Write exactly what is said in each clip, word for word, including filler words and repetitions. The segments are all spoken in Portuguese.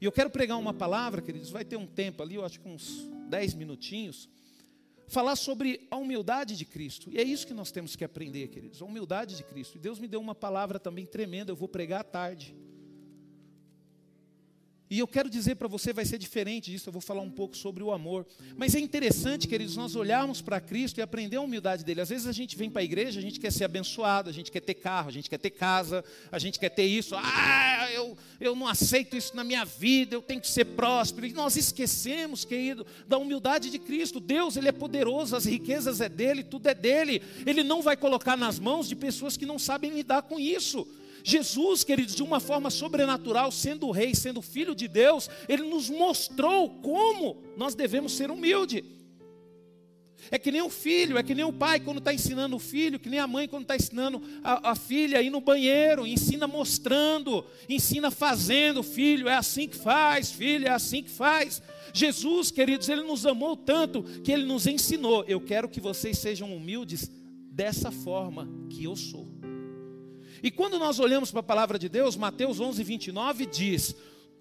E eu quero pregar uma palavra, queridos, vai ter um tempo ali, eu acho que uns dez minutinhos, falar sobre a humildade de Cristo. E é isso que nós temos que aprender, queridos, a humildade de Cristo. E Deus me deu uma palavra também tremenda, eu vou pregar à tarde. E eu quero dizer para você, vai ser diferente disso, eu vou falar um pouco sobre o amor. Mas é interessante, queridos, nós olharmos para Cristo e aprender a humildade dele. Às vezes a gente vem para a igreja, a gente quer ser abençoado, a gente quer ter carro, a gente quer ter casa, a gente quer ter isso. Ah, eu, eu não aceito isso na minha vida, eu tenho que ser próspero. E nós esquecemos, querido, da humildade de Cristo. Deus, Ele é poderoso, as riquezas é dEle, tudo é dEle. Ele não vai colocar nas mãos de pessoas que não sabem lidar com isso. Jesus, queridos, de uma forma sobrenatural, sendo o rei, sendo filho de Deus, Ele nos mostrou como nós devemos ser humildes. É que nem o filho, é que nem o pai quando está ensinando o filho, que nem a mãe quando está ensinando a, a filha a ir no banheiro, ensina mostrando, ensina fazendo, filho, é assim que faz, filho, é assim que faz. Jesus, queridos, Ele nos amou tanto que Ele nos ensinou. Eu quero que vocês sejam humildes dessa forma que eu sou. E quando nós olhamos para a palavra de Deus, Mateus onze, vinte e nove diz: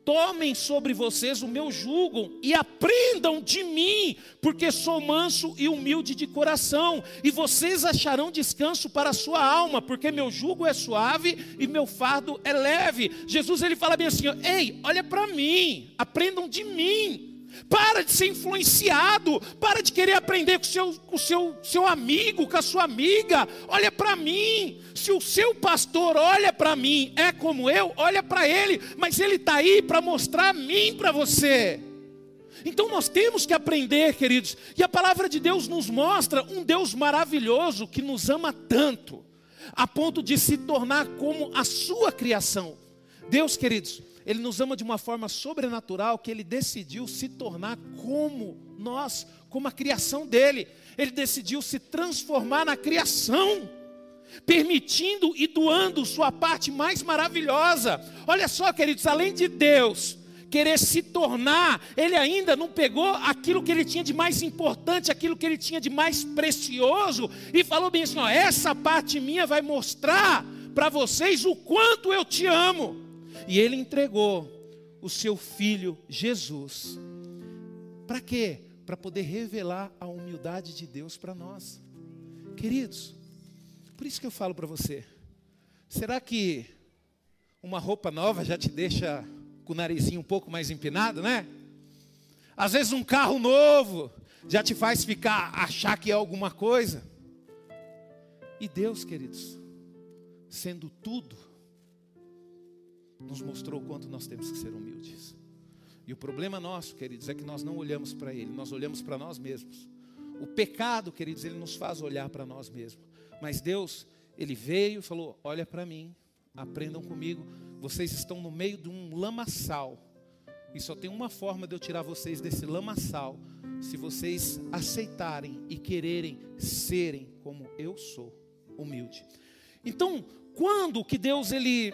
tomem sobre vocês o meu jugo e aprendam de mim, porque sou manso e humilde de coração, e vocês acharão descanso para a sua alma, porque meu jugo é suave e meu fardo é leve. Jesus, Ele fala bem assim: ei, olha para mim, aprendam de mim. Para de ser influenciado, para de querer aprender com o seu, com o seu, seu amigo, com a sua amiga. Olha para mim. Se o seu pastor olha para mim, é como eu, olha para ele, mas ele está aí para mostrar a mim para você. Então nós temos que aprender, queridos, e a palavra de Deus nos mostra um Deus maravilhoso que nos ama tanto, a ponto de se tornar como a sua criação. Deus, queridos, Ele nos ama de uma forma sobrenatural, que Ele decidiu se tornar como nós, como a criação dEle. Ele decidiu se transformar na criação, permitindo e doando sua parte mais maravilhosa. Olha só, queridos, além de Deus querer se tornar, Ele ainda não pegou aquilo que Ele tinha de mais importante, aquilo que Ele tinha de mais precioso, e falou bem assim: ó, essa parte minha vai mostrar para vocês o quanto eu te amo. E Ele entregou o seu filho Jesus. Para quê? Para poder revelar a humildade de Deus para nós. Queridos, por isso que eu falo para você: será que uma roupa nova já te deixa com o narizinho um pouco mais empinado, né? Às vezes um carro novo já te faz ficar, achar que é alguma coisa. E Deus, queridos, sendo tudo, nos mostrou o quanto nós temos que ser humildes. E o problema nosso, queridos, é que nós não olhamos para Ele, nós olhamos para nós mesmos. O pecado, queridos, ele nos faz olhar para nós mesmos. Mas Deus, Ele veio e falou: olha para mim, aprendam comigo. Vocês estão no meio de um lamaçal, e só tem uma forma de eu tirar vocês desse lamaçal: se vocês aceitarem e quererem serem como eu sou, humilde. Então, quando que Deus, Ele...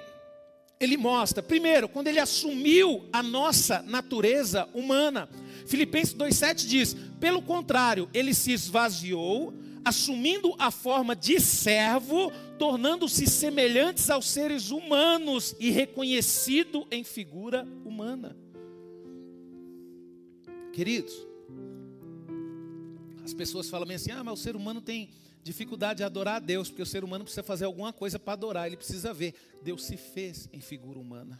Ele mostra, primeiro, quando Ele assumiu a nossa natureza humana. Filipenses dois, sete diz: pelo contrário, Ele se esvaziou, assumindo a forma de servo, tornando-se semelhantes aos seres humanos e reconhecido em figura humana. Queridos, as pessoas falam assim: ah, mas o ser humano tem dificuldade de adorar a Deus, porque o ser humano precisa fazer alguma coisa para adorar, ele precisa ver. Deus se fez em figura humana,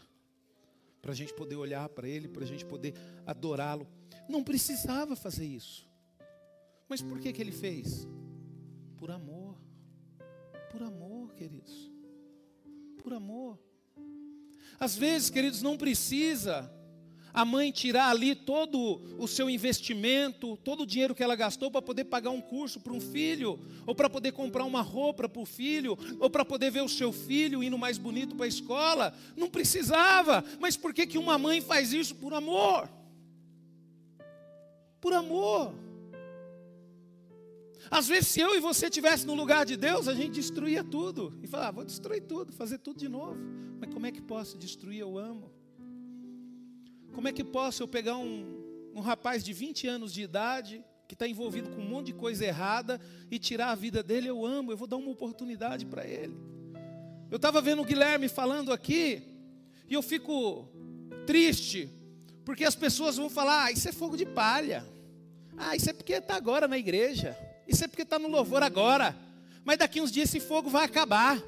para a gente poder olhar para Ele, para a gente poder adorá-lo. Não precisava fazer isso, mas por que que Ele fez? Por amor, por amor, queridos, por amor. Às vezes, queridos, não precisa a mãe tirar ali todo o seu investimento, todo o dinheiro que ela gastou para poder pagar um curso para um filho, ou para poder comprar uma roupa para o filho, ou para poder ver o seu filho indo mais bonito para a escola. Não precisava, mas por que que uma mãe faz isso? Por amor, por amor. Às vezes, se eu e você estivesse no lugar de Deus, a gente destruía tudo, e falava: ah, vou destruir tudo, fazer tudo de novo. Mas como é que posso destruir? Eu amo. Como é que posso eu pegar um, um rapaz de vinte anos de idade, que está envolvido com um monte de coisa errada, e tirar a vida dele? Eu amo, eu vou dar uma oportunidade para ele. Eu estava vendo o Guilherme falando aqui, e eu fico triste, Porque as pessoas vão falar, ah, isso é fogo de palha. Ah, isso é porque está agora na igreja. Isso é porque está no louvor agora. Mas daqui uns dias esse fogo vai acabar.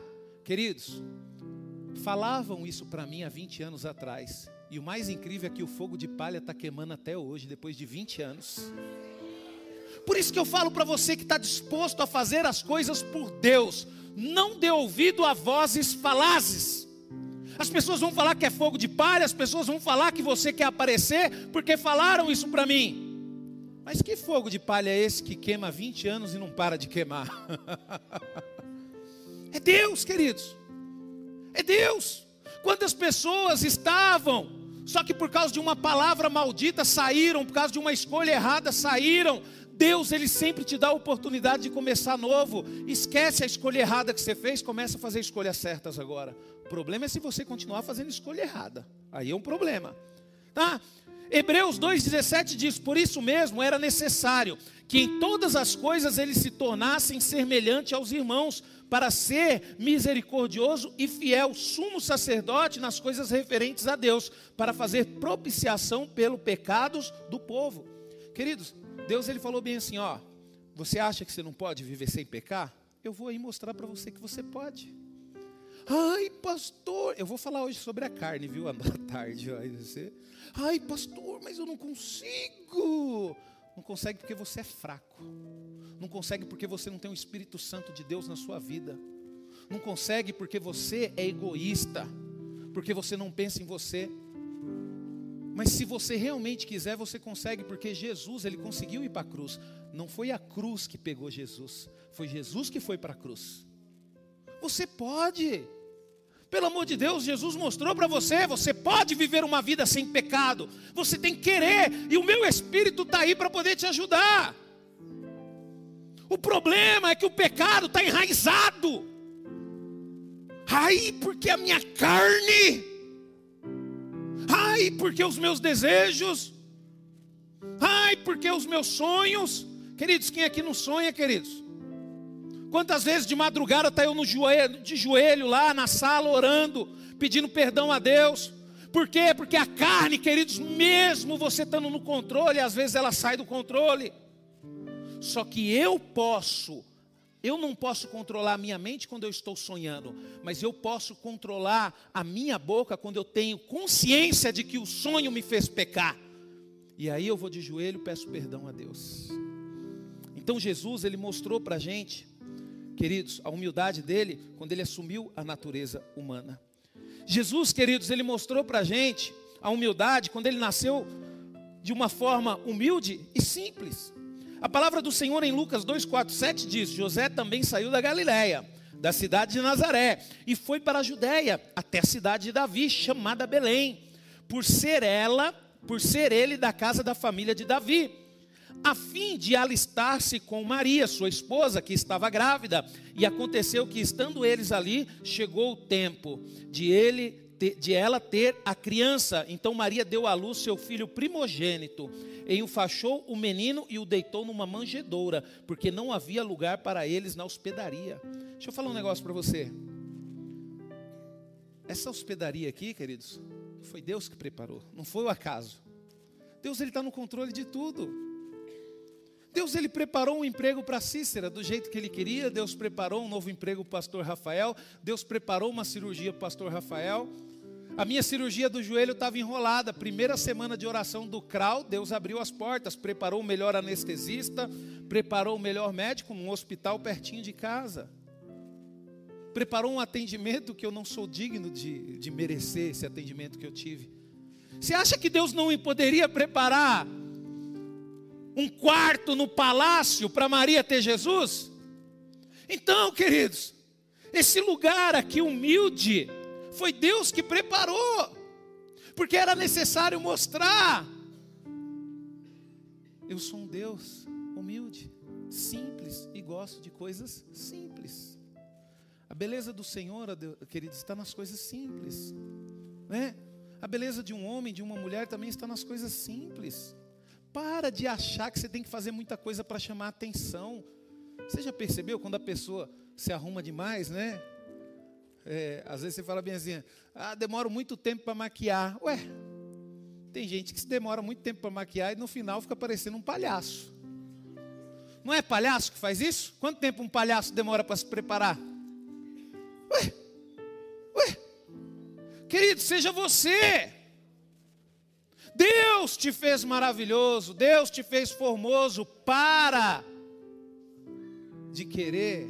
Queridos, falavam isso para mim há vinte anos atrás. E o mais incrível é que o fogo de palha está queimando até hoje, depois de vinte anos. Por isso que eu falo para você que está disposto a fazer as coisas por Deus. Não dê ouvido a vozes falazes. As pessoas vão falar que é fogo de palha, as pessoas vão falar que você quer aparecer, porque falaram isso para mim. Mas que fogo de palha é esse que queima há vinte anos e não para de queimar? É Deus, queridos. É Deus. Quantas pessoas estavam, só que por causa de uma palavra maldita saíram, por causa de uma escolha errada saíram. Deus, Ele sempre te dá a oportunidade de começar novo. Esquece a escolha errada que você fez, começa a fazer escolhas certas agora. O problema é se você continuar fazendo escolha errada. Aí é um problema. Tá? Hebreus dois, dezessete diz, por isso mesmo era necessário que em todas as coisas eles se tornassem semelhantes aos irmãos, para ser misericordioso e fiel sumo sacerdote nas coisas referentes a Deus, para fazer propiciação pelos pecados do povo. Queridos, Deus ele falou bem assim, ó, você acha que você não pode viver sem pecar? Eu vou aí mostrar para você que você pode. Ai, pastor, eu vou falar hoje sobre a carne, viu, à tarde, ó, você. Ai, pastor, mas eu não consigo. Não consegue porque você é fraco. Não consegue porque você não tem o Espírito Santo de Deus na sua vida. Não consegue porque você é egoísta, porque você não pensa em você. Mas se você realmente quiser, você consegue, porque Jesus, ele conseguiu ir para a cruz. Não foi a cruz que pegou Jesus, foi Jesus que foi para a cruz. Você pode. Pelo amor de Deus, Jesus mostrou para você, você pode viver uma vida sem pecado. Você tem que querer, e o meu Espírito está aí para poder te ajudar. O problema é que o pecado está enraizado. Ai, porque a minha carne. Ai, porque os meus desejos. Ai, porque os meus sonhos. Queridos, quem aqui não sonha, queridos? Quantas vezes de madrugada está eu no joelho, de joelho lá na sala orando, pedindo perdão a Deus. Por quê? Porque a carne, queridos, mesmo você estando no controle, às vezes ela sai do controle. Só que eu posso, eu não posso controlar a minha mente quando eu estou sonhando, mas eu posso controlar a minha boca quando eu tenho consciência de que o sonho me fez pecar. E aí eu vou de joelho e peço perdão a Deus. Então Jesus, ele mostrou para a gente, queridos, a humildade dele, quando ele assumiu a natureza humana. Jesus, queridos, ele mostrou para a gente a humildade, quando ele nasceu de uma forma humilde e simples. A palavra do Senhor em Lucas dois, quatro, sete diz, José também saiu da Galileia, da cidade de Nazaré, e foi para a Judéia, até a cidade de Davi, chamada Belém, por ser ela, por ser ele da casa da família de Davi, a fim de alistar-se com Maria, sua esposa, que estava grávida. E aconteceu que, estando eles ali, chegou o tempo de, ele ter, de ela ter a criança. Então Maria deu à luz seu filho primogênito, e enfaixou o menino e o deitou numa manjedoura, porque não havia lugar para eles na hospedaria. Deixa eu falar um negócio para você. Essa hospedaria aqui, queridos, foi Deus que preparou, não foi o acaso. Deus ele está no controle de tudo. Deus ele preparou um emprego para Cícera do jeito que ele queria. Deus preparou um novo emprego para o pastor Rafael. Deus preparou uma cirurgia para o pastor Rafael. A minha cirurgia do joelho estava enrolada. Primeira semana de oração do C R A U, Deus abriu as portas, preparou o melhor anestesista, preparou o melhor médico num hospital pertinho de casa. Preparou um atendimento que eu não sou digno de, de merecer, esse atendimento que eu tive. Você acha que Deus não poderia preparar um quarto no palácio para Maria ter Jesus? Então, queridos, esse lugar aqui humilde foi Deus que preparou, porque era necessário mostrar: eu sou um Deus humilde, simples, e gosto de coisas simples. A beleza do Senhor, queridos, está nas coisas simples, né? A beleza de um homem, de uma mulher também está nas coisas simples. Para de achar que você tem que fazer muita coisa para chamar a atenção. Você já percebeu quando a pessoa se arruma demais, né? É, às vezes você fala bem assim, ah, demoro muito tempo para maquiar. Ué, Tem gente que se demora muito tempo para maquiar e no final fica parecendo um palhaço. Não é palhaço que faz isso? Quanto tempo um palhaço demora para se preparar? Ué, ué, querido, seja você. Deus te fez maravilhoso, Deus te fez formoso. Para de querer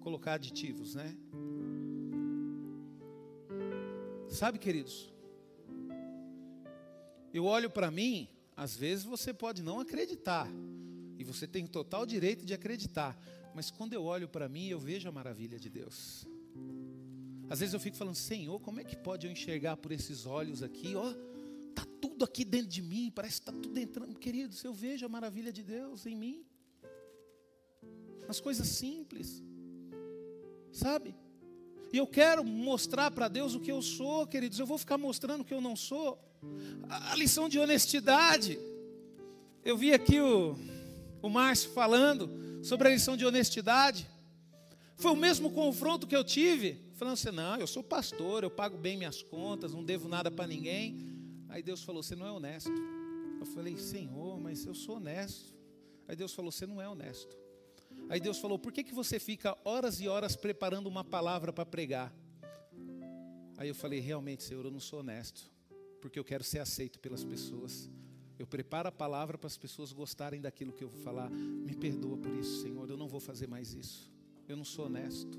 colocar aditivos, né? Sabe, queridos, eu olho para mim, às vezes você pode não acreditar, e você tem total direito de acreditar, mas quando eu olho para mim, eu vejo a maravilha de Deus. Às vezes eu fico falando, Senhor, como é que pode eu enxergar por esses olhos aqui, ó, está tudo aqui dentro de mim, parece que está tudo entrando. Queridos, eu vejo a maravilha de Deus em mim, as coisas simples, sabe? E eu quero mostrar para Deus o que eu sou, queridos. Eu vou ficar mostrando o que eu não sou. A lição de honestidade. Eu vi aqui o, o Márcio falando sobre a lição de honestidade. Foi o mesmo confronto que eu tive. Falando assim, não, eu sou pastor, eu pago bem minhas contas, não devo nada para ninguém. Aí Deus falou, você não é honesto. Eu falei, Senhor, mas eu sou honesto. Aí Deus falou, você não é honesto. Aí Deus falou, por que que você fica horas e horas preparando uma palavra para pregar? Aí eu falei, realmente, Senhor, eu não sou honesto, porque eu quero ser aceito pelas pessoas. Eu preparo a palavra para as pessoas gostarem daquilo que eu vou falar. Me perdoa por isso, Senhor, eu não vou fazer mais isso. Eu não sou honesto.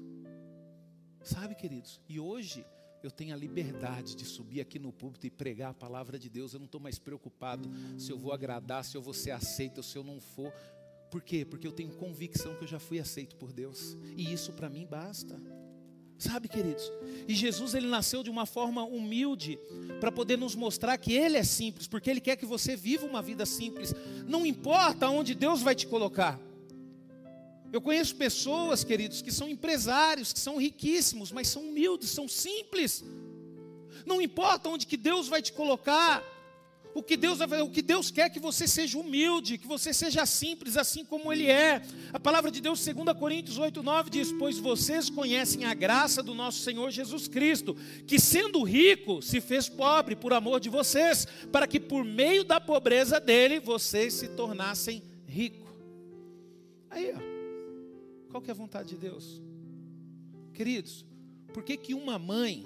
Sabe, queridos, e hoje eu tenho a liberdade de subir aqui no púlpito e pregar a palavra de Deus. Eu não estou mais preocupado se eu vou agradar, se eu vou ser aceito, se eu não for. Por quê? Porque eu tenho convicção que eu já fui aceito por Deus. E isso para mim basta. Sabe, queridos? E Jesus, ele nasceu de uma forma humilde para poder nos mostrar que ele é simples, porque ele quer que você viva uma vida simples. Não importa onde Deus vai te colocar. Eu conheço pessoas, queridos, que são empresários, que são riquíssimos, mas são humildes, são simples. Não importa onde que Deus vai te colocar. O que Deus, o que Deus quer é que você seja humilde, que você seja simples, assim como Ele é. A palavra de Deus, dois Coríntios oito, nove, diz, pois vocês conhecem a graça do nosso Senhor Jesus Cristo, que sendo rico, se fez pobre por amor de vocês, para que por meio da pobreza dele, vocês se tornassem ricos. Aí, ó, qual que é a vontade de Deus? Queridos, por que que uma mãe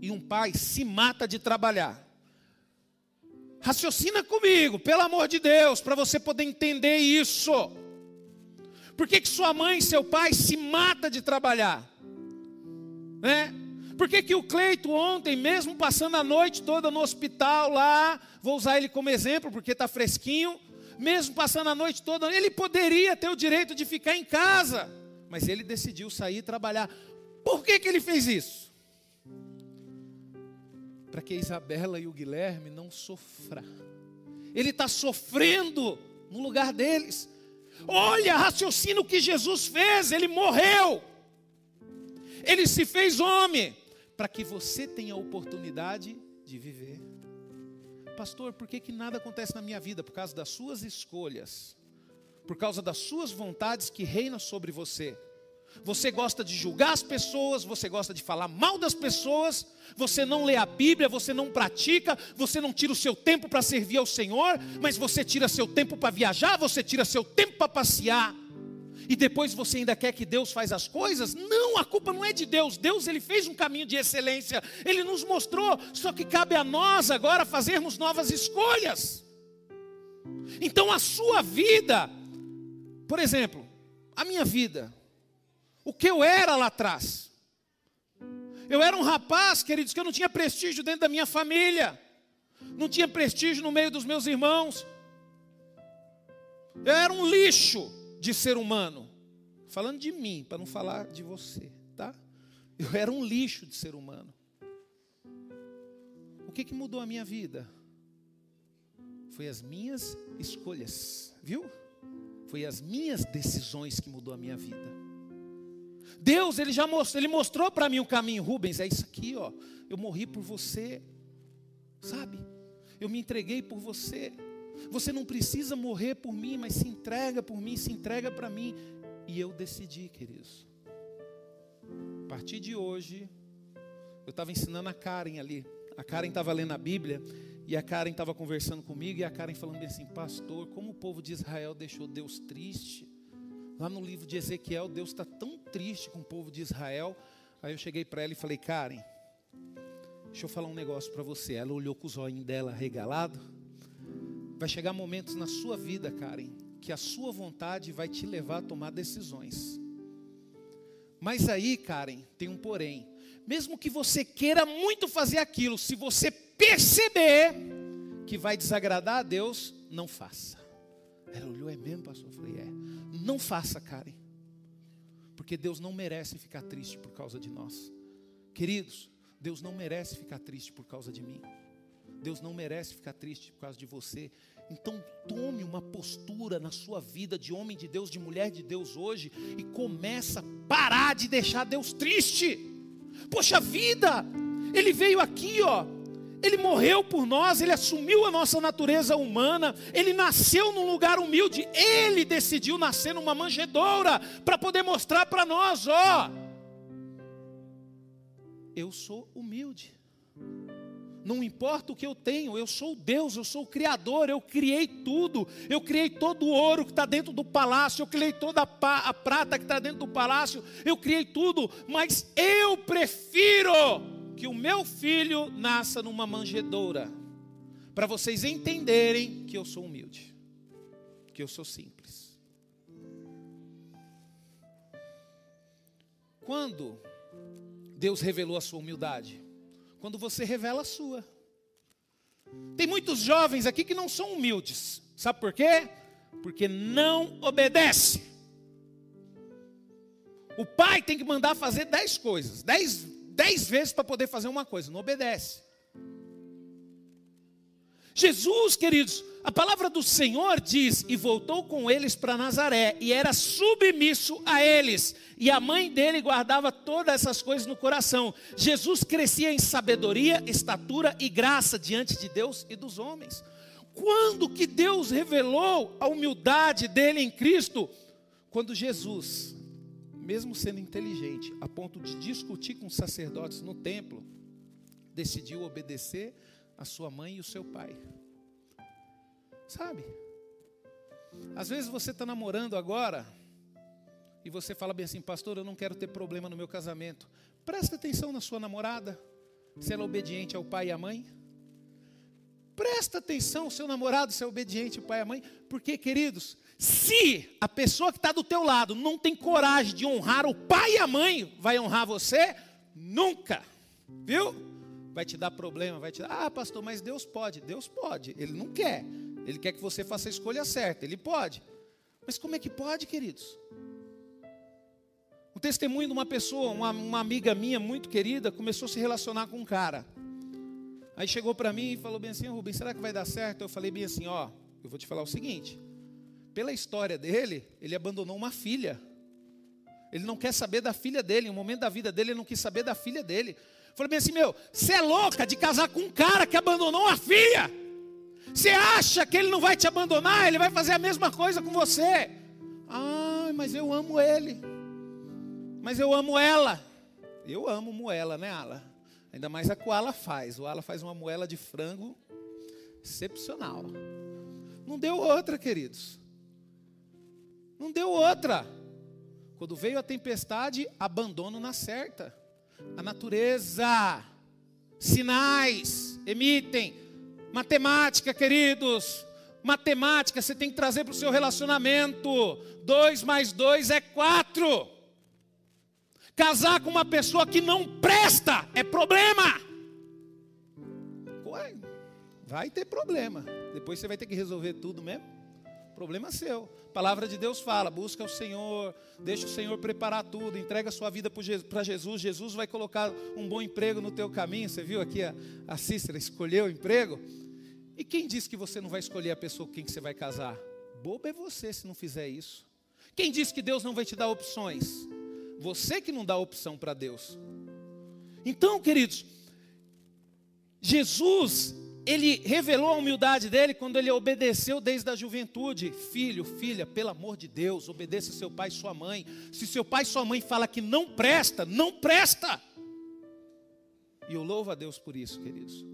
e um pai se matam de trabalhar? Raciocina comigo, pelo amor de Deus, para você poder entender isso. Por que que sua mãe e seu pai se matam de trabalhar? Né? Por que que o Cleito ontem, mesmo passando a noite toda no hospital lá, vou usar ele como exemplo porque está fresquinho, mesmo passando a noite toda, ele poderia ter o direito de ficar em casa, mas ele decidiu sair e trabalhar. Por que que ele fez isso? Para que a Isabela e o Guilherme não sofram. Ele está sofrendo no lugar deles. Olha, raciocina o que Jesus fez. Ele morreu. Ele se fez homem. Para que você tenha a oportunidade de viver. Pastor, por que que nada acontece na minha vida? Por causa das suas escolhas. Por causa das suas vontades que reinam sobre você. Você gosta de julgar as pessoas, você gosta de falar mal das pessoas, você não lê a Bíblia, você não pratica, você não tira o seu tempo para servir ao Senhor, mas você tira seu tempo para viajar, você tira seu tempo para passear, e depois você ainda quer que Deus faça as coisas? Não, a culpa não é de Deus. Deus, ele fez um caminho de excelência, ele nos mostrou, só que cabe a nós agora fazermos novas escolhas. Então a sua vida, por exemplo, a minha vida, o que eu era lá atrás? Eu era um rapaz, queridos, que eu não tinha prestígio dentro da minha família. Não tinha prestígio no meio dos meus irmãos. Eu era um lixo de ser humano. Falando de mim, para não falar de você, tá? Eu era um lixo de ser humano. O que que mudou a minha vida? Foi as minhas escolhas, viu? Foi as minhas decisões que mudou a minha vida. Deus, ele já mostrou, ele mostrou para mim o caminho. Rubens, é isso aqui, ó. Eu morri por você, sabe? Eu me entreguei por você. Você não precisa morrer por mim, mas se entrega por mim, se entrega para mim. E eu decidi, queridos. A partir de hoje, eu estava ensinando a Karen ali. A Karen estava lendo a Bíblia E a Karen estava conversando comigo, e a Karen falando assim: pastor, como o povo de Israel deixou Deus triste. Lá no livro de Ezequiel, Deus está tão triste com o povo de Israel. Aí eu cheguei para ela e falei: Karen, deixa eu falar um negócio para você. Ela olhou com os olhinhos dela regalado. Vai chegar momentos na sua vida, Karen, que a sua vontade vai te levar a tomar decisões. Mas aí, Karen, tem um porém. Mesmo que você queira muito fazer aquilo, se você perceber que vai desagradar a Deus, não faça. Ela olhou: é mesmo, pastor? Eu falei: é. Não faça, Karen. Porque Deus não merece ficar triste por causa de nós. Queridos, Deus não merece ficar triste por causa de mim. Deus não merece ficar triste por causa de você. Então tome uma postura na sua vida de homem de Deus, de mulher de Deus hoje, e começa a parar de deixar Deus triste. Poxa vida, Ele veio aqui, ó. Ele morreu por nós, Ele assumiu a nossa natureza humana, Ele nasceu num lugar humilde, Ele decidiu nascer numa manjedoura, para poder mostrar para nós, ó, eu sou humilde, não importa o que eu tenho, eu sou Deus, eu sou o Criador, eu criei tudo, eu criei todo o ouro que está dentro do palácio, eu criei toda a, pa, a prata que está dentro do palácio, eu criei tudo, mas eu prefiro que o meu filho nasça numa manjedoura, para vocês entenderem que eu sou humilde, que eu sou simples. Quando Deus revelou a sua humildade? Quando você revela a sua. Tem muitos jovens aqui que não são humildes, sabe por quê? Porque não obedece. O pai tem que mandar fazer dez coisas, dez Dez vezes para poder fazer uma coisa, não obedece. Jesus, queridos, a palavra do Senhor diz: e voltou com eles para Nazaré, e era submisso a eles, e a mãe dele guardava todas essas coisas no coração. Jesus crescia em sabedoria, estatura e graça diante de Deus e dos homens. Quando que Deus revelou a humildade dele em Cristo? Quando Jesus, mesmo sendo inteligente, a ponto de discutir com os sacerdotes no templo, decidiu obedecer a sua mãe e o seu pai. Sabe? Às vezes você está namorando agora, e você fala bem assim: pastor, eu não quero ter problema no meu casamento. Presta atenção na sua namorada, se ela é obediente ao pai e à mãe. Presta atenção, seu namorado, se é obediente ao pai e à mãe. Porque, queridos, se a pessoa que está do teu lado não tem coragem de honrar o pai e a mãe, vai honrar você? Nunca. Viu? Vai te dar problema, vai te dar... Ah, pastor, mas Deus pode. Deus pode, Ele não quer. Ele quer que você faça a escolha certa, Ele pode. Mas como é que pode, queridos? O testemunho de uma pessoa, uma, uma amiga minha muito querida, começou a se relacionar com um cara. Aí chegou para mim e falou bem assim: Rubens, será que vai dar certo? Eu falei bem assim: ó, eu vou te falar o seguinte, pela história dele, ele abandonou uma filha, ele não quer saber da filha dele, em um momento da vida dele ele não quis saber da filha dele. Eu falei bem assim: meu, você é louca de casar com um cara que abandonou uma filha? Você acha que ele não vai te abandonar? Ele vai fazer a mesma coisa com você. Ah, mas eu amo ele, mas eu amo ela. Eu amo moela, né, Ala? Ainda mais a que o Ala faz. O Ala faz uma moela de frango excepcional. Não deu outra, queridos. Não deu outra. Quando veio a tempestade, abandono na certa. A natureza, sinais emitem. Matemática, queridos. Matemática, você tem que trazer para o seu relacionamento. Dois mais dois é quatro. Casar com uma pessoa que não presta é problema. Ué, vai ter problema. Depois você vai ter que resolver tudo mesmo. Problema seu. A palavra de Deus fala: busca o Senhor, deixa o Senhor preparar tudo, entrega a sua vida para Jesus. Jesus vai colocar um bom emprego no teu caminho. Você viu aqui a, a Cícera escolheu o emprego. E quem disse que você não vai escolher a pessoa com quem que você vai casar? Bobo é você se não fizer isso. Quem disse que Deus não vai te dar opções? Você que não dá opção para Deus. Então, queridos, Jesus, Ele revelou a humildade dele quando Ele obedeceu desde a juventude. Filho, filha, pelo amor de Deus, obedeça seu pai e sua mãe. Se seu pai e sua mãe falam que não presta, não presta. E eu louvo a Deus por isso, queridos.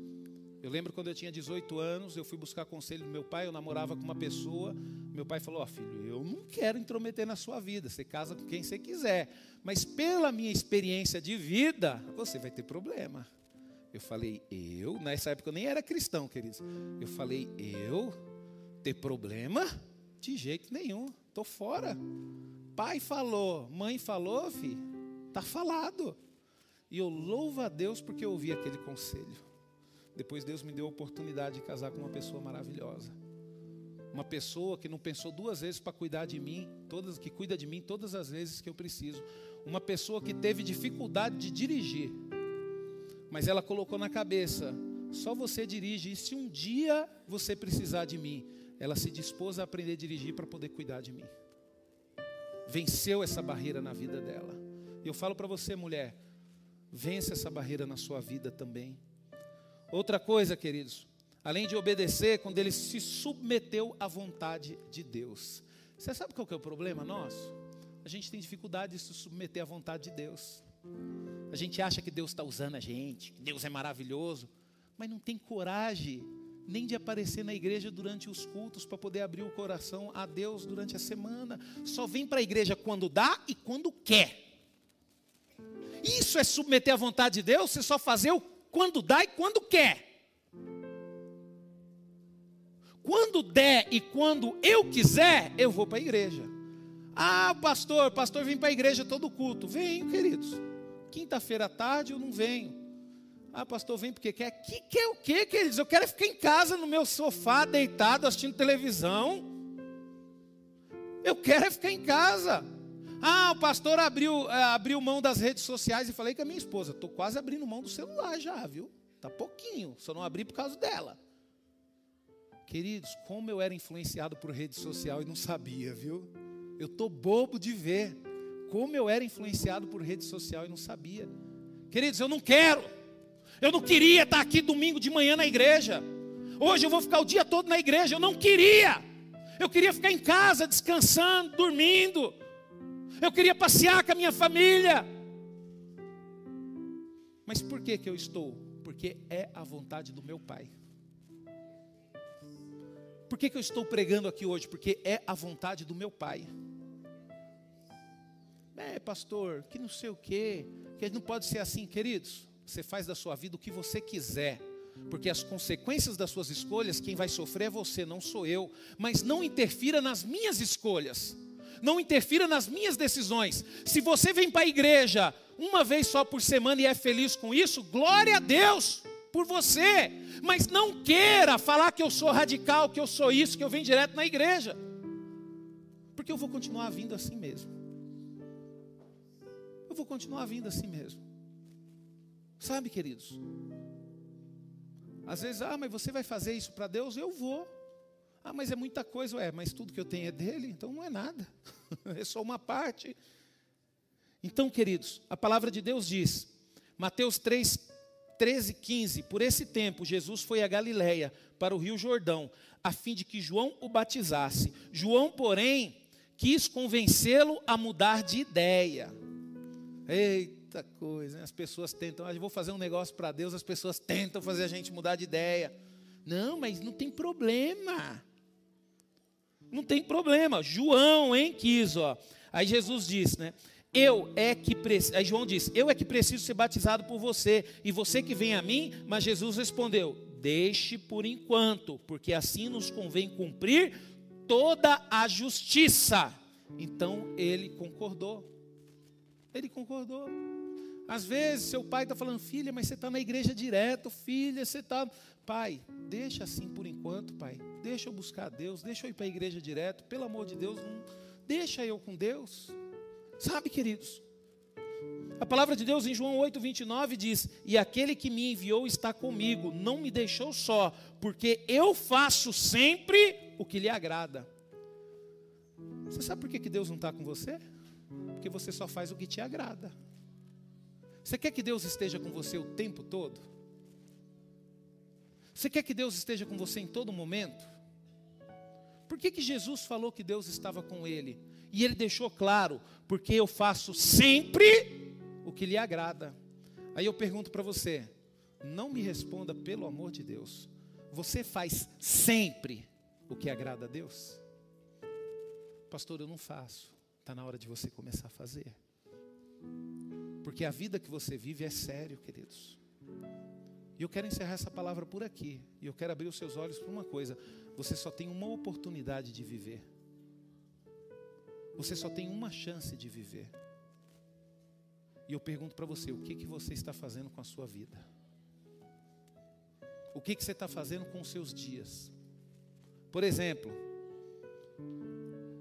Eu lembro quando eu tinha dezoito anos, eu fui buscar conselho do meu pai, eu namorava com uma pessoa. Meu pai falou, ó, filho, eu não quero intrometer na sua vida, você casa com quem você quiser. Mas pela minha experiência de vida, você vai ter problema. Eu falei, eu? Nessa época eu nem era cristão, queridos. Eu falei, eu? Ter problema? De jeito nenhum, estou fora. Pai falou, mãe falou, filho, está falado. E eu louvo a Deus porque eu ouvi aquele conselho. Depois Deus me deu a oportunidade de casar com uma pessoa maravilhosa. Uma pessoa que não pensou duas vezes para cuidar de mim, todas, que cuida de mim todas as vezes que eu preciso. Uma pessoa que teve dificuldade de dirigir, mas ela colocou na cabeça, só você dirige, e se um dia você precisar de mim, ela se dispôs a aprender a dirigir para poder cuidar de mim. Venceu essa barreira na vida dela. E eu falo para você, mulher, vence essa barreira na sua vida também. Outra coisa, queridos, além de obedecer, quando ele se submeteu à vontade de Deus. Você sabe qual que é o problema nosso? A gente tem dificuldade de se submeter à vontade de Deus. A gente acha que Deus está usando a gente, que Deus é maravilhoso, mas não tem coragem nem de aparecer na igreja durante os cultos para poder abrir o coração a Deus durante a semana. Só vem para a igreja quando dá e quando quer. Isso é submeter à vontade de Deus? Você só fazer o quando dá e quando quer. Quando der e quando eu quiser, eu vou para a igreja. Ah, pastor, pastor vem para a igreja todo culto. Venho, queridos. Quinta-feira à tarde eu não venho. Ah, pastor, vem porque quer. Que quer o quê, queridos? Eu quero ficar em casa no meu sofá, deitado, assistindo televisão. Eu quero ficar em casa. Ah, o pastor abriu, abriu mão das redes sociais. E falei com a minha esposa, estou quase abrindo mão do celular já, viu? Está pouquinho, só não abri por causa dela. Queridos, como eu era influenciado por rede social e não sabia, viu? Eu estou bobo de ver como eu era influenciado por rede social e não sabia. Queridos, eu não quero. Eu não queria estar aqui domingo de manhã na igreja. Hoje eu vou ficar o dia todo na igreja. Eu não queria. Eu queria ficar em casa, descansando, dormindo. Eu queria passear com a minha família. Mas por que que eu estou? Porque é a vontade do meu Pai. Por que que eu estou pregando aqui hoje? Porque é a vontade do meu Pai. É, pastor, que não sei o quê, que não pode ser assim, queridos. Você faz da sua vida o que você quiser, porque as consequências das suas escolhas, quem vai sofrer é você, não sou eu. Mas não interfira nas minhas escolhas. Não interfira nas minhas decisões. Se você vem para a igreja uma vez só por semana e é feliz com isso, glória a Deus por você. Mas não queira falar que eu sou radical, que eu sou isso, que eu venho direto na igreja. Porque eu vou continuar vindo assim mesmo. Eu vou continuar vindo assim mesmo. Sabe, queridos? Às vezes, ah, mas você vai fazer isso para Deus? Eu vou. Ah, mas é muita coisa. Ué, mas tudo que eu tenho é dele, então não é nada. É só uma parte. Então, queridos, a palavra de Deus diz, Mateus três, treze, quinze, por esse tempo Jesus foi a Galileia, para o rio Jordão, a fim de que João o batizasse. João, porém, quis convencê-lo a mudar de ideia. Eita coisa, hein? As pessoas tentam, ah, eu vou fazer um negócio para Deus, as pessoas tentam fazer a gente mudar de ideia. Não, mas não tem problema. Não tem problema. João, hein, quis, ó. Aí Jesus diz, né? Eu é que preci... Aí João diz, eu é que preciso ser batizado por você, e você que vem a mim. Mas Jesus respondeu, deixe por enquanto, porque assim nos convém cumprir toda a justiça. Então ele concordou. Ele concordou. Às vezes seu pai está falando, filha, mas você está na igreja direto, filha, você está... Pai, deixa assim por enquanto, pai. Deixa eu buscar a Deus, deixa eu ir para a igreja direto. Pelo amor de Deus, não... deixa eu com Deus. Sabe, queridos? A palavra de Deus em João oito, vinte e nove diz, e aquele que me enviou está comigo, não me deixou só, porque eu faço sempre o que lhe agrada. Você sabe por que que Deus não está com você? Porque você só faz o que te agrada. Você quer que Deus esteja com você o tempo todo? Você quer que Deus esteja com você em todo momento? Por que que Jesus falou que Deus estava com ele? E ele deixou claro, porque eu faço sempre o que lhe agrada. Aí eu pergunto para você, não me responda pelo amor de Deus. Você faz sempre o que agrada a Deus? Pastor, eu não faço. Está na hora de você começar a fazer. Porque a vida que você vive é sério, queridos. E eu quero encerrar essa palavra por aqui. E eu quero abrir os seus olhos para uma coisa. Você só tem uma oportunidade de viver. Você só tem uma chance de viver. E eu pergunto para você, o que, que você está fazendo com a sua vida? O que, que você está fazendo com os seus dias? Por exemplo,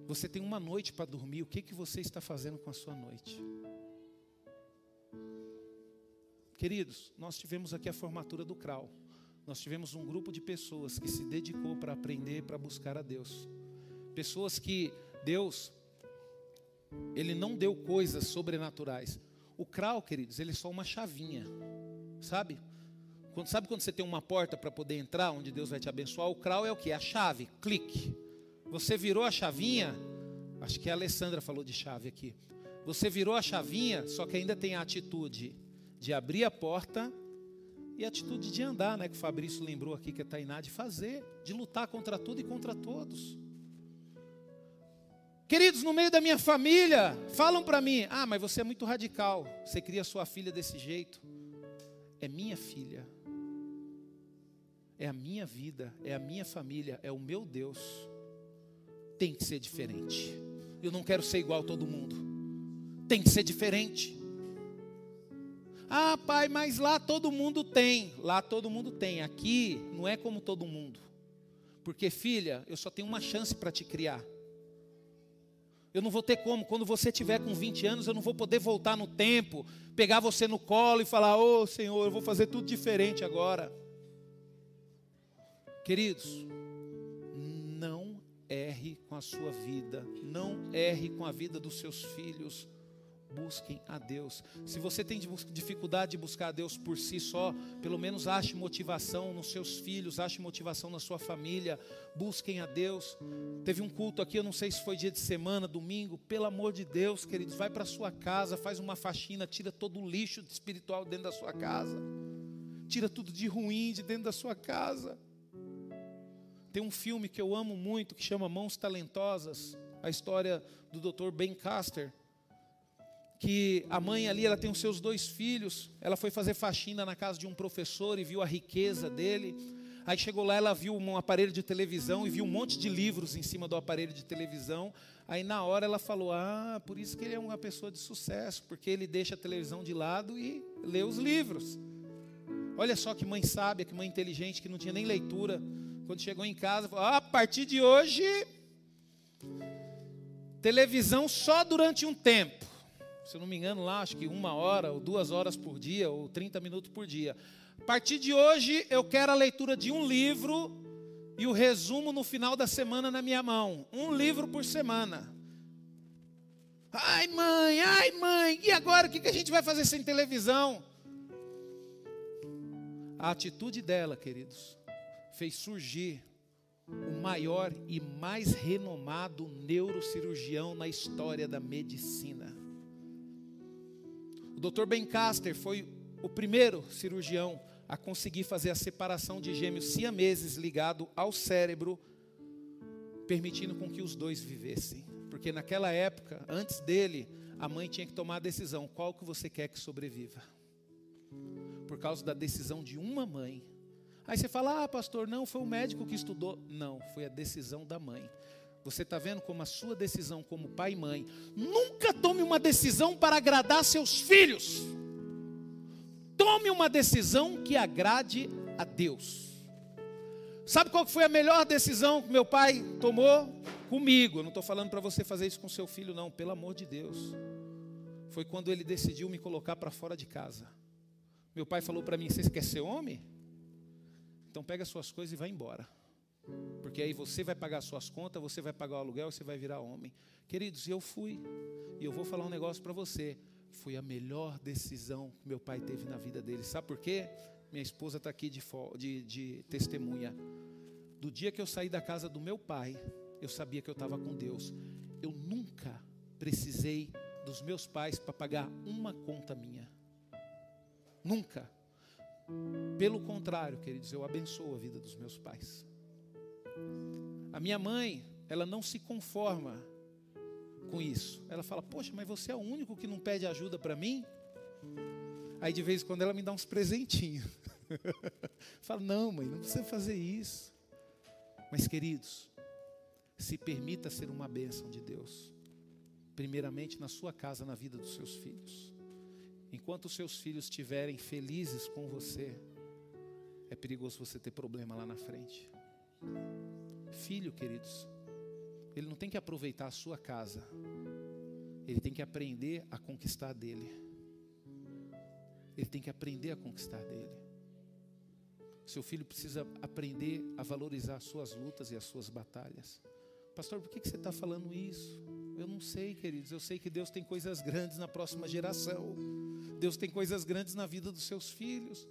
você tem uma noite para dormir, o que, que você está fazendo com a sua noite? Queridos, nós tivemos aqui a formatura do C R A U. Nós tivemos um grupo de pessoas que se dedicou para aprender, para buscar a Deus. Pessoas que Deus, Ele não deu coisas sobrenaturais. O C R A U, queridos, ele é só uma chavinha, sabe? Quando, sabe quando você tem uma porta para poder entrar, onde Deus vai te abençoar? O C R A U é o quê? A chave, clique. Você virou a chavinha, acho que a Alessandra falou de chave aqui. Você virou a chavinha, só que ainda tem a atitude de abrir a porta e a atitude de andar, né? Que o Fabrício lembrou aqui, que a Tainá, de fazer, de lutar contra tudo e contra todos. Queridos, no meio da minha família, falam para mim, ah, mas você é muito radical, você cria sua filha desse jeito. É minha filha, é a minha vida, é a minha família, é o meu Deus. Tem que ser diferente. Eu não quero ser igual a todo mundo. Tem que ser diferente. Ah, pai, mas lá todo mundo tem. Lá todo mundo tem, aqui não é como todo mundo. Porque, filha, eu só tenho uma chance para te criar. Eu não vou ter como, quando você tiver com vinte anos, eu não vou poder voltar no tempo, pegar você no colo e falar, ô Senhor, eu vou fazer tudo diferente agora. Queridos, não erre com a sua vida, não erre com a vida dos seus filhos, busquem a Deus. Se você tem dificuldade de buscar a Deus por si só, pelo menos ache motivação nos seus filhos, ache motivação na sua família, busquem a Deus. Teve um culto aqui, eu não sei se foi dia de semana, domingo, pelo amor de Deus, queridos, vai para a sua casa, faz uma faxina, tira todo o lixo espiritual dentro da sua casa, tira tudo de ruim de dentro da sua casa. Tem um filme que eu amo muito, que chama Mãos Talentosas, a história do doutor Ben Caster, que a mãe ali, ela tem os seus dois filhos, ela foi fazer faxina na casa de um professor e viu a riqueza dele, aí chegou lá, ela viu um aparelho de televisão e viu um monte de livros em cima do aparelho de televisão, aí na hora ela falou, ah, por isso que ele é uma pessoa de sucesso, porque ele deixa a televisão de lado e lê os livros. Olha só que mãe sábia, que mãe inteligente, que não tinha nem leitura, quando chegou em casa, falou, ah, a partir de hoje, televisão só durante um tempo. Se eu não me engano lá, acho que uma hora ou duas horas por dia, ou trinta minutos por dia. A partir de hoje, eu quero a leitura de um livro e o resumo no final da semana na minha mão. Um livro por semana. Ai mãe, ai mãe, e agora o que a gente vai fazer sem televisão? A atitude dela, queridos, fez surgir o maior e mais renomado neurocirurgião na história da medicina. O doutor Ben Caster foi o primeiro cirurgião a conseguir fazer a separação de gêmeos siameses ligado ao cérebro, permitindo com que os dois vivessem. Porque naquela época, antes dele, a mãe tinha que tomar a decisão, qual que você quer que sobreviva? Por causa da decisão de uma mãe. Aí você fala, ah pastor, não, foi o médico que estudou. Não, foi a decisão da mãe. Você está vendo como a sua decisão como pai e mãe. Nunca tome uma decisão para agradar seus filhos. Tome uma decisão que agrade a Deus. Sabe qual foi a melhor decisão que meu pai tomou? Comigo. Eu não estou falando para você fazer isso com seu filho não. Pelo amor de Deus. Foi quando ele decidiu me colocar para fora de casa. Meu pai falou para mim, você quer ser homem? Então pega suas coisas e vai embora. Porque aí você vai pagar suas contas, você vai pagar o aluguel, você vai virar homem. Queridos, eu fui. E eu vou falar um negócio para você. Foi a melhor decisão que meu pai teve na vida dele. Sabe por quê? Minha esposa está aqui de, de, de testemunha. Do dia que eu saí da casa do meu pai, eu sabia que eu estava com Deus. Eu nunca precisei dos meus pais para pagar uma conta minha. Nunca. Pelo contrário, queridos, eu abençoo a vida dos meus pais. A minha mãe, ela não se conforma com isso. Ela fala, poxa, mas você é o único que não pede ajuda para mim? Aí de vez em quando ela me dá uns presentinhos. Fala, não, mãe, não precisa fazer isso. Mas, queridos, se permita ser uma bênção de Deus. Primeiramente na sua casa, na vida dos seus filhos. Enquanto os seus filhos estiverem felizes com você, é perigoso você ter problema lá na frente. Filho, queridos, ele não tem que aproveitar a sua casa. Ele tem que aprender a conquistar dele. Ele tem que aprender a conquistar dele. Seu filho precisa aprender a valorizar as suas lutas e as suas batalhas. Pastor, por que você está falando isso? Eu não sei, queridos. Eu sei que Deus tem coisas grandes na próxima geração. Deus tem coisas grandes na vida dos seus filhos.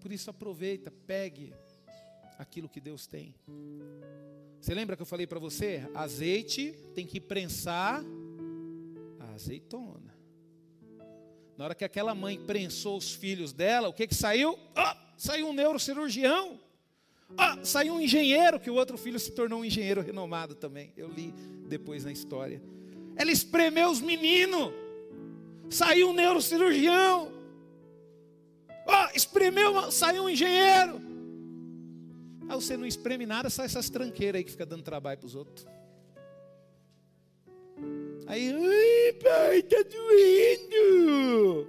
Por isso, aproveita, pegue aquilo que Deus tem. Você lembra que eu falei para você? Azeite tem que prensar a azeitona. Na hora que aquela mãe prensou os filhos dela, o que que saiu? Ah, saiu um neurocirurgião. Ah, saiu um engenheiro, que o outro filho se tornou um engenheiro renomado também. Eu li depois na história. Ela espremeu os meninos. Saiu um neurocirurgião. Ah, espremeu, saiu um engenheiro. Aí você não espreme nada, sai essas tranqueiras aí que fica dando trabalho para os outros. Aí, ai, pai, tá doendo.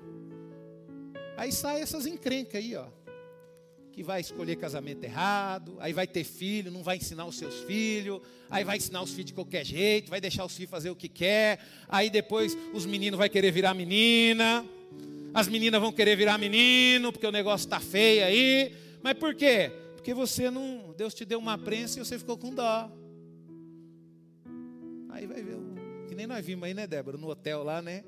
Aí sai essas encrencas aí, ó. Que vai escolher casamento errado, aí vai ter filho, não vai ensinar os seus filhos, aí vai ensinar os filhos de qualquer jeito, vai deixar os filhos fazer o que quer, aí depois os meninos vão querer virar menina, as meninas vão querer virar menino, porque o negócio tá feio aí. Mas por quê? Porque você não, Deus te deu uma prensa e você ficou com dó. Aí vai ver o que nem nós vimos aí, né, Débora? No hotel lá, né?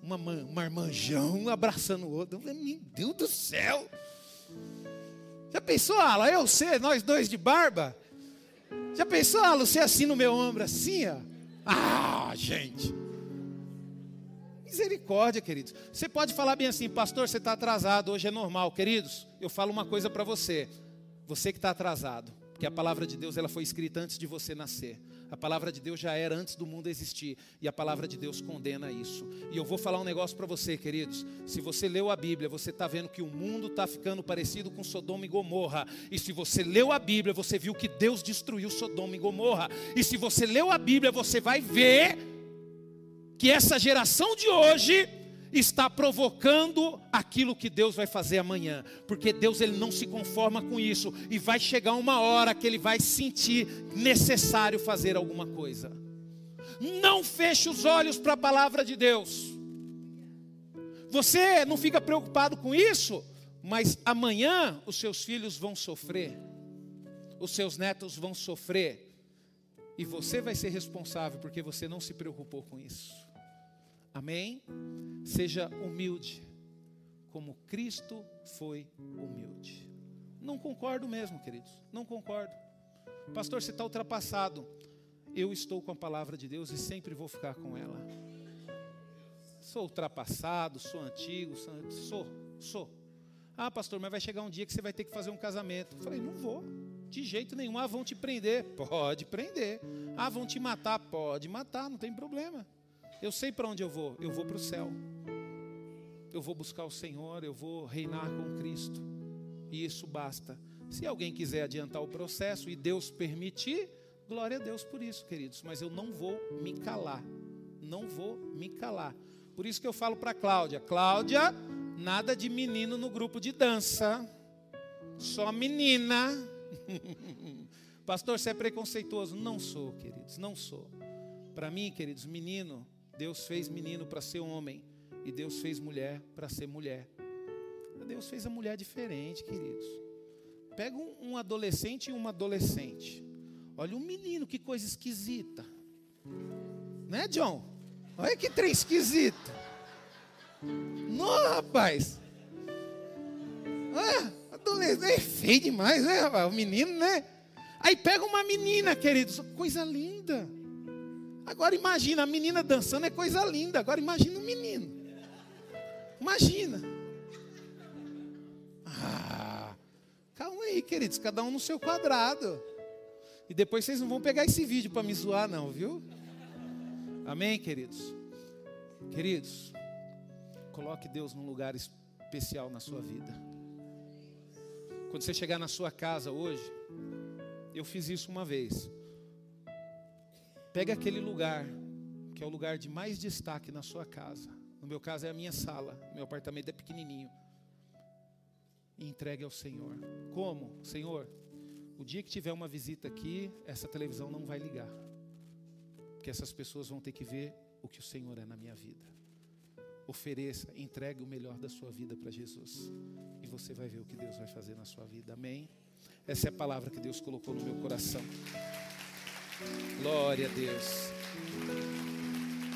Uma marmanjão abraçando o outro. Meu Deus do céu! Já pensou, Ala? Eu, você, nós dois de barba? Já pensou, Ala? Você assim no meu ombro, assim, ó? Ah, gente! Misericórdia, queridos. Você pode falar bem assim, pastor, você está atrasado, hoje é normal. Queridos, eu falo uma coisa para você. Você que está atrasado. Porque a palavra de Deus, ela foi escrita antes de você nascer. A palavra de Deus já era antes do mundo existir. E a palavra de Deus condena isso. E eu vou falar um negócio para você, queridos. Se você leu a Bíblia, você está vendo que o mundo está ficando parecido com Sodoma e Gomorra. E se você leu a Bíblia, você viu que Deus destruiu Sodoma e Gomorra. E se você leu a Bíblia, você vai ver que essa geração de hoje está provocando aquilo que Deus vai fazer amanhã, porque Deus, ele não se conforma com isso, e vai chegar uma hora que ele vai sentir necessário fazer alguma coisa. Não feche os olhos para a palavra de Deus. Você não fica preocupado com isso, mas amanhã os seus filhos vão sofrer, os seus netos vão sofrer, e você vai ser responsável, porque você não se preocupou com isso. Amém? Seja humilde, como Cristo foi humilde. Não concordo mesmo, queridos. Não concordo. Pastor, você está ultrapassado. Eu estou com a palavra de Deus e sempre vou ficar com ela. Sou ultrapassado, sou antigo, sou, sou. Ah, pastor, mas vai chegar um dia que você vai ter que fazer um casamento. Eu falei, não vou. De jeito nenhum. Ah, vão te prender. Pode prender. Ah, vão te matar. Pode matar, não tem problema. Eu sei para onde eu vou, eu vou para o céu, eu vou buscar o Senhor, eu vou reinar com Cristo, e isso basta. Se alguém quiser adiantar o processo e Deus permitir, glória a Deus por isso, queridos, mas eu não vou me calar, não vou me calar. Por isso que eu falo para Cláudia, Cláudia, nada de menino no grupo de dança, só menina. Pastor, você é preconceituoso? Não sou, queridos, não sou. Para mim, queridos, menino... Deus fez menino para ser homem e Deus fez mulher para ser mulher. Deus fez a mulher diferente, queridos. Pega um, um adolescente e uma adolescente. Olha um menino, que coisa esquisita. Né, John? Olha que trem esquisito. Não, rapaz. Ah, adolescente é feio demais, né, rapaz? O menino, né? Aí pega uma menina, queridos. Coisa linda. Agora imagina, a menina dançando é coisa linda. Agora imagina o menino. Imagina. Ah, calma aí, queridos, cada um no seu quadrado. E depois vocês não vão pegar esse vídeo para me zoar não, viu? Amém, queridos? Queridos, coloque Deus num lugar especial na sua vida. Quando você chegar na sua casa hoje, eu fiz isso uma vez. Pega aquele lugar, que é o lugar de mais destaque na sua casa. No meu caso é a minha sala, meu apartamento é pequenininho. E entregue ao Senhor. Como? Senhor, o dia que tiver uma visita aqui, essa televisão não vai ligar. Porque essas pessoas vão ter que ver o que o Senhor é na minha vida. Ofereça, entregue o melhor da sua vida para Jesus. E você vai ver o que Deus vai fazer na sua vida. Amém? Essa é a palavra que Deus colocou no meu coração. Glória a Deus.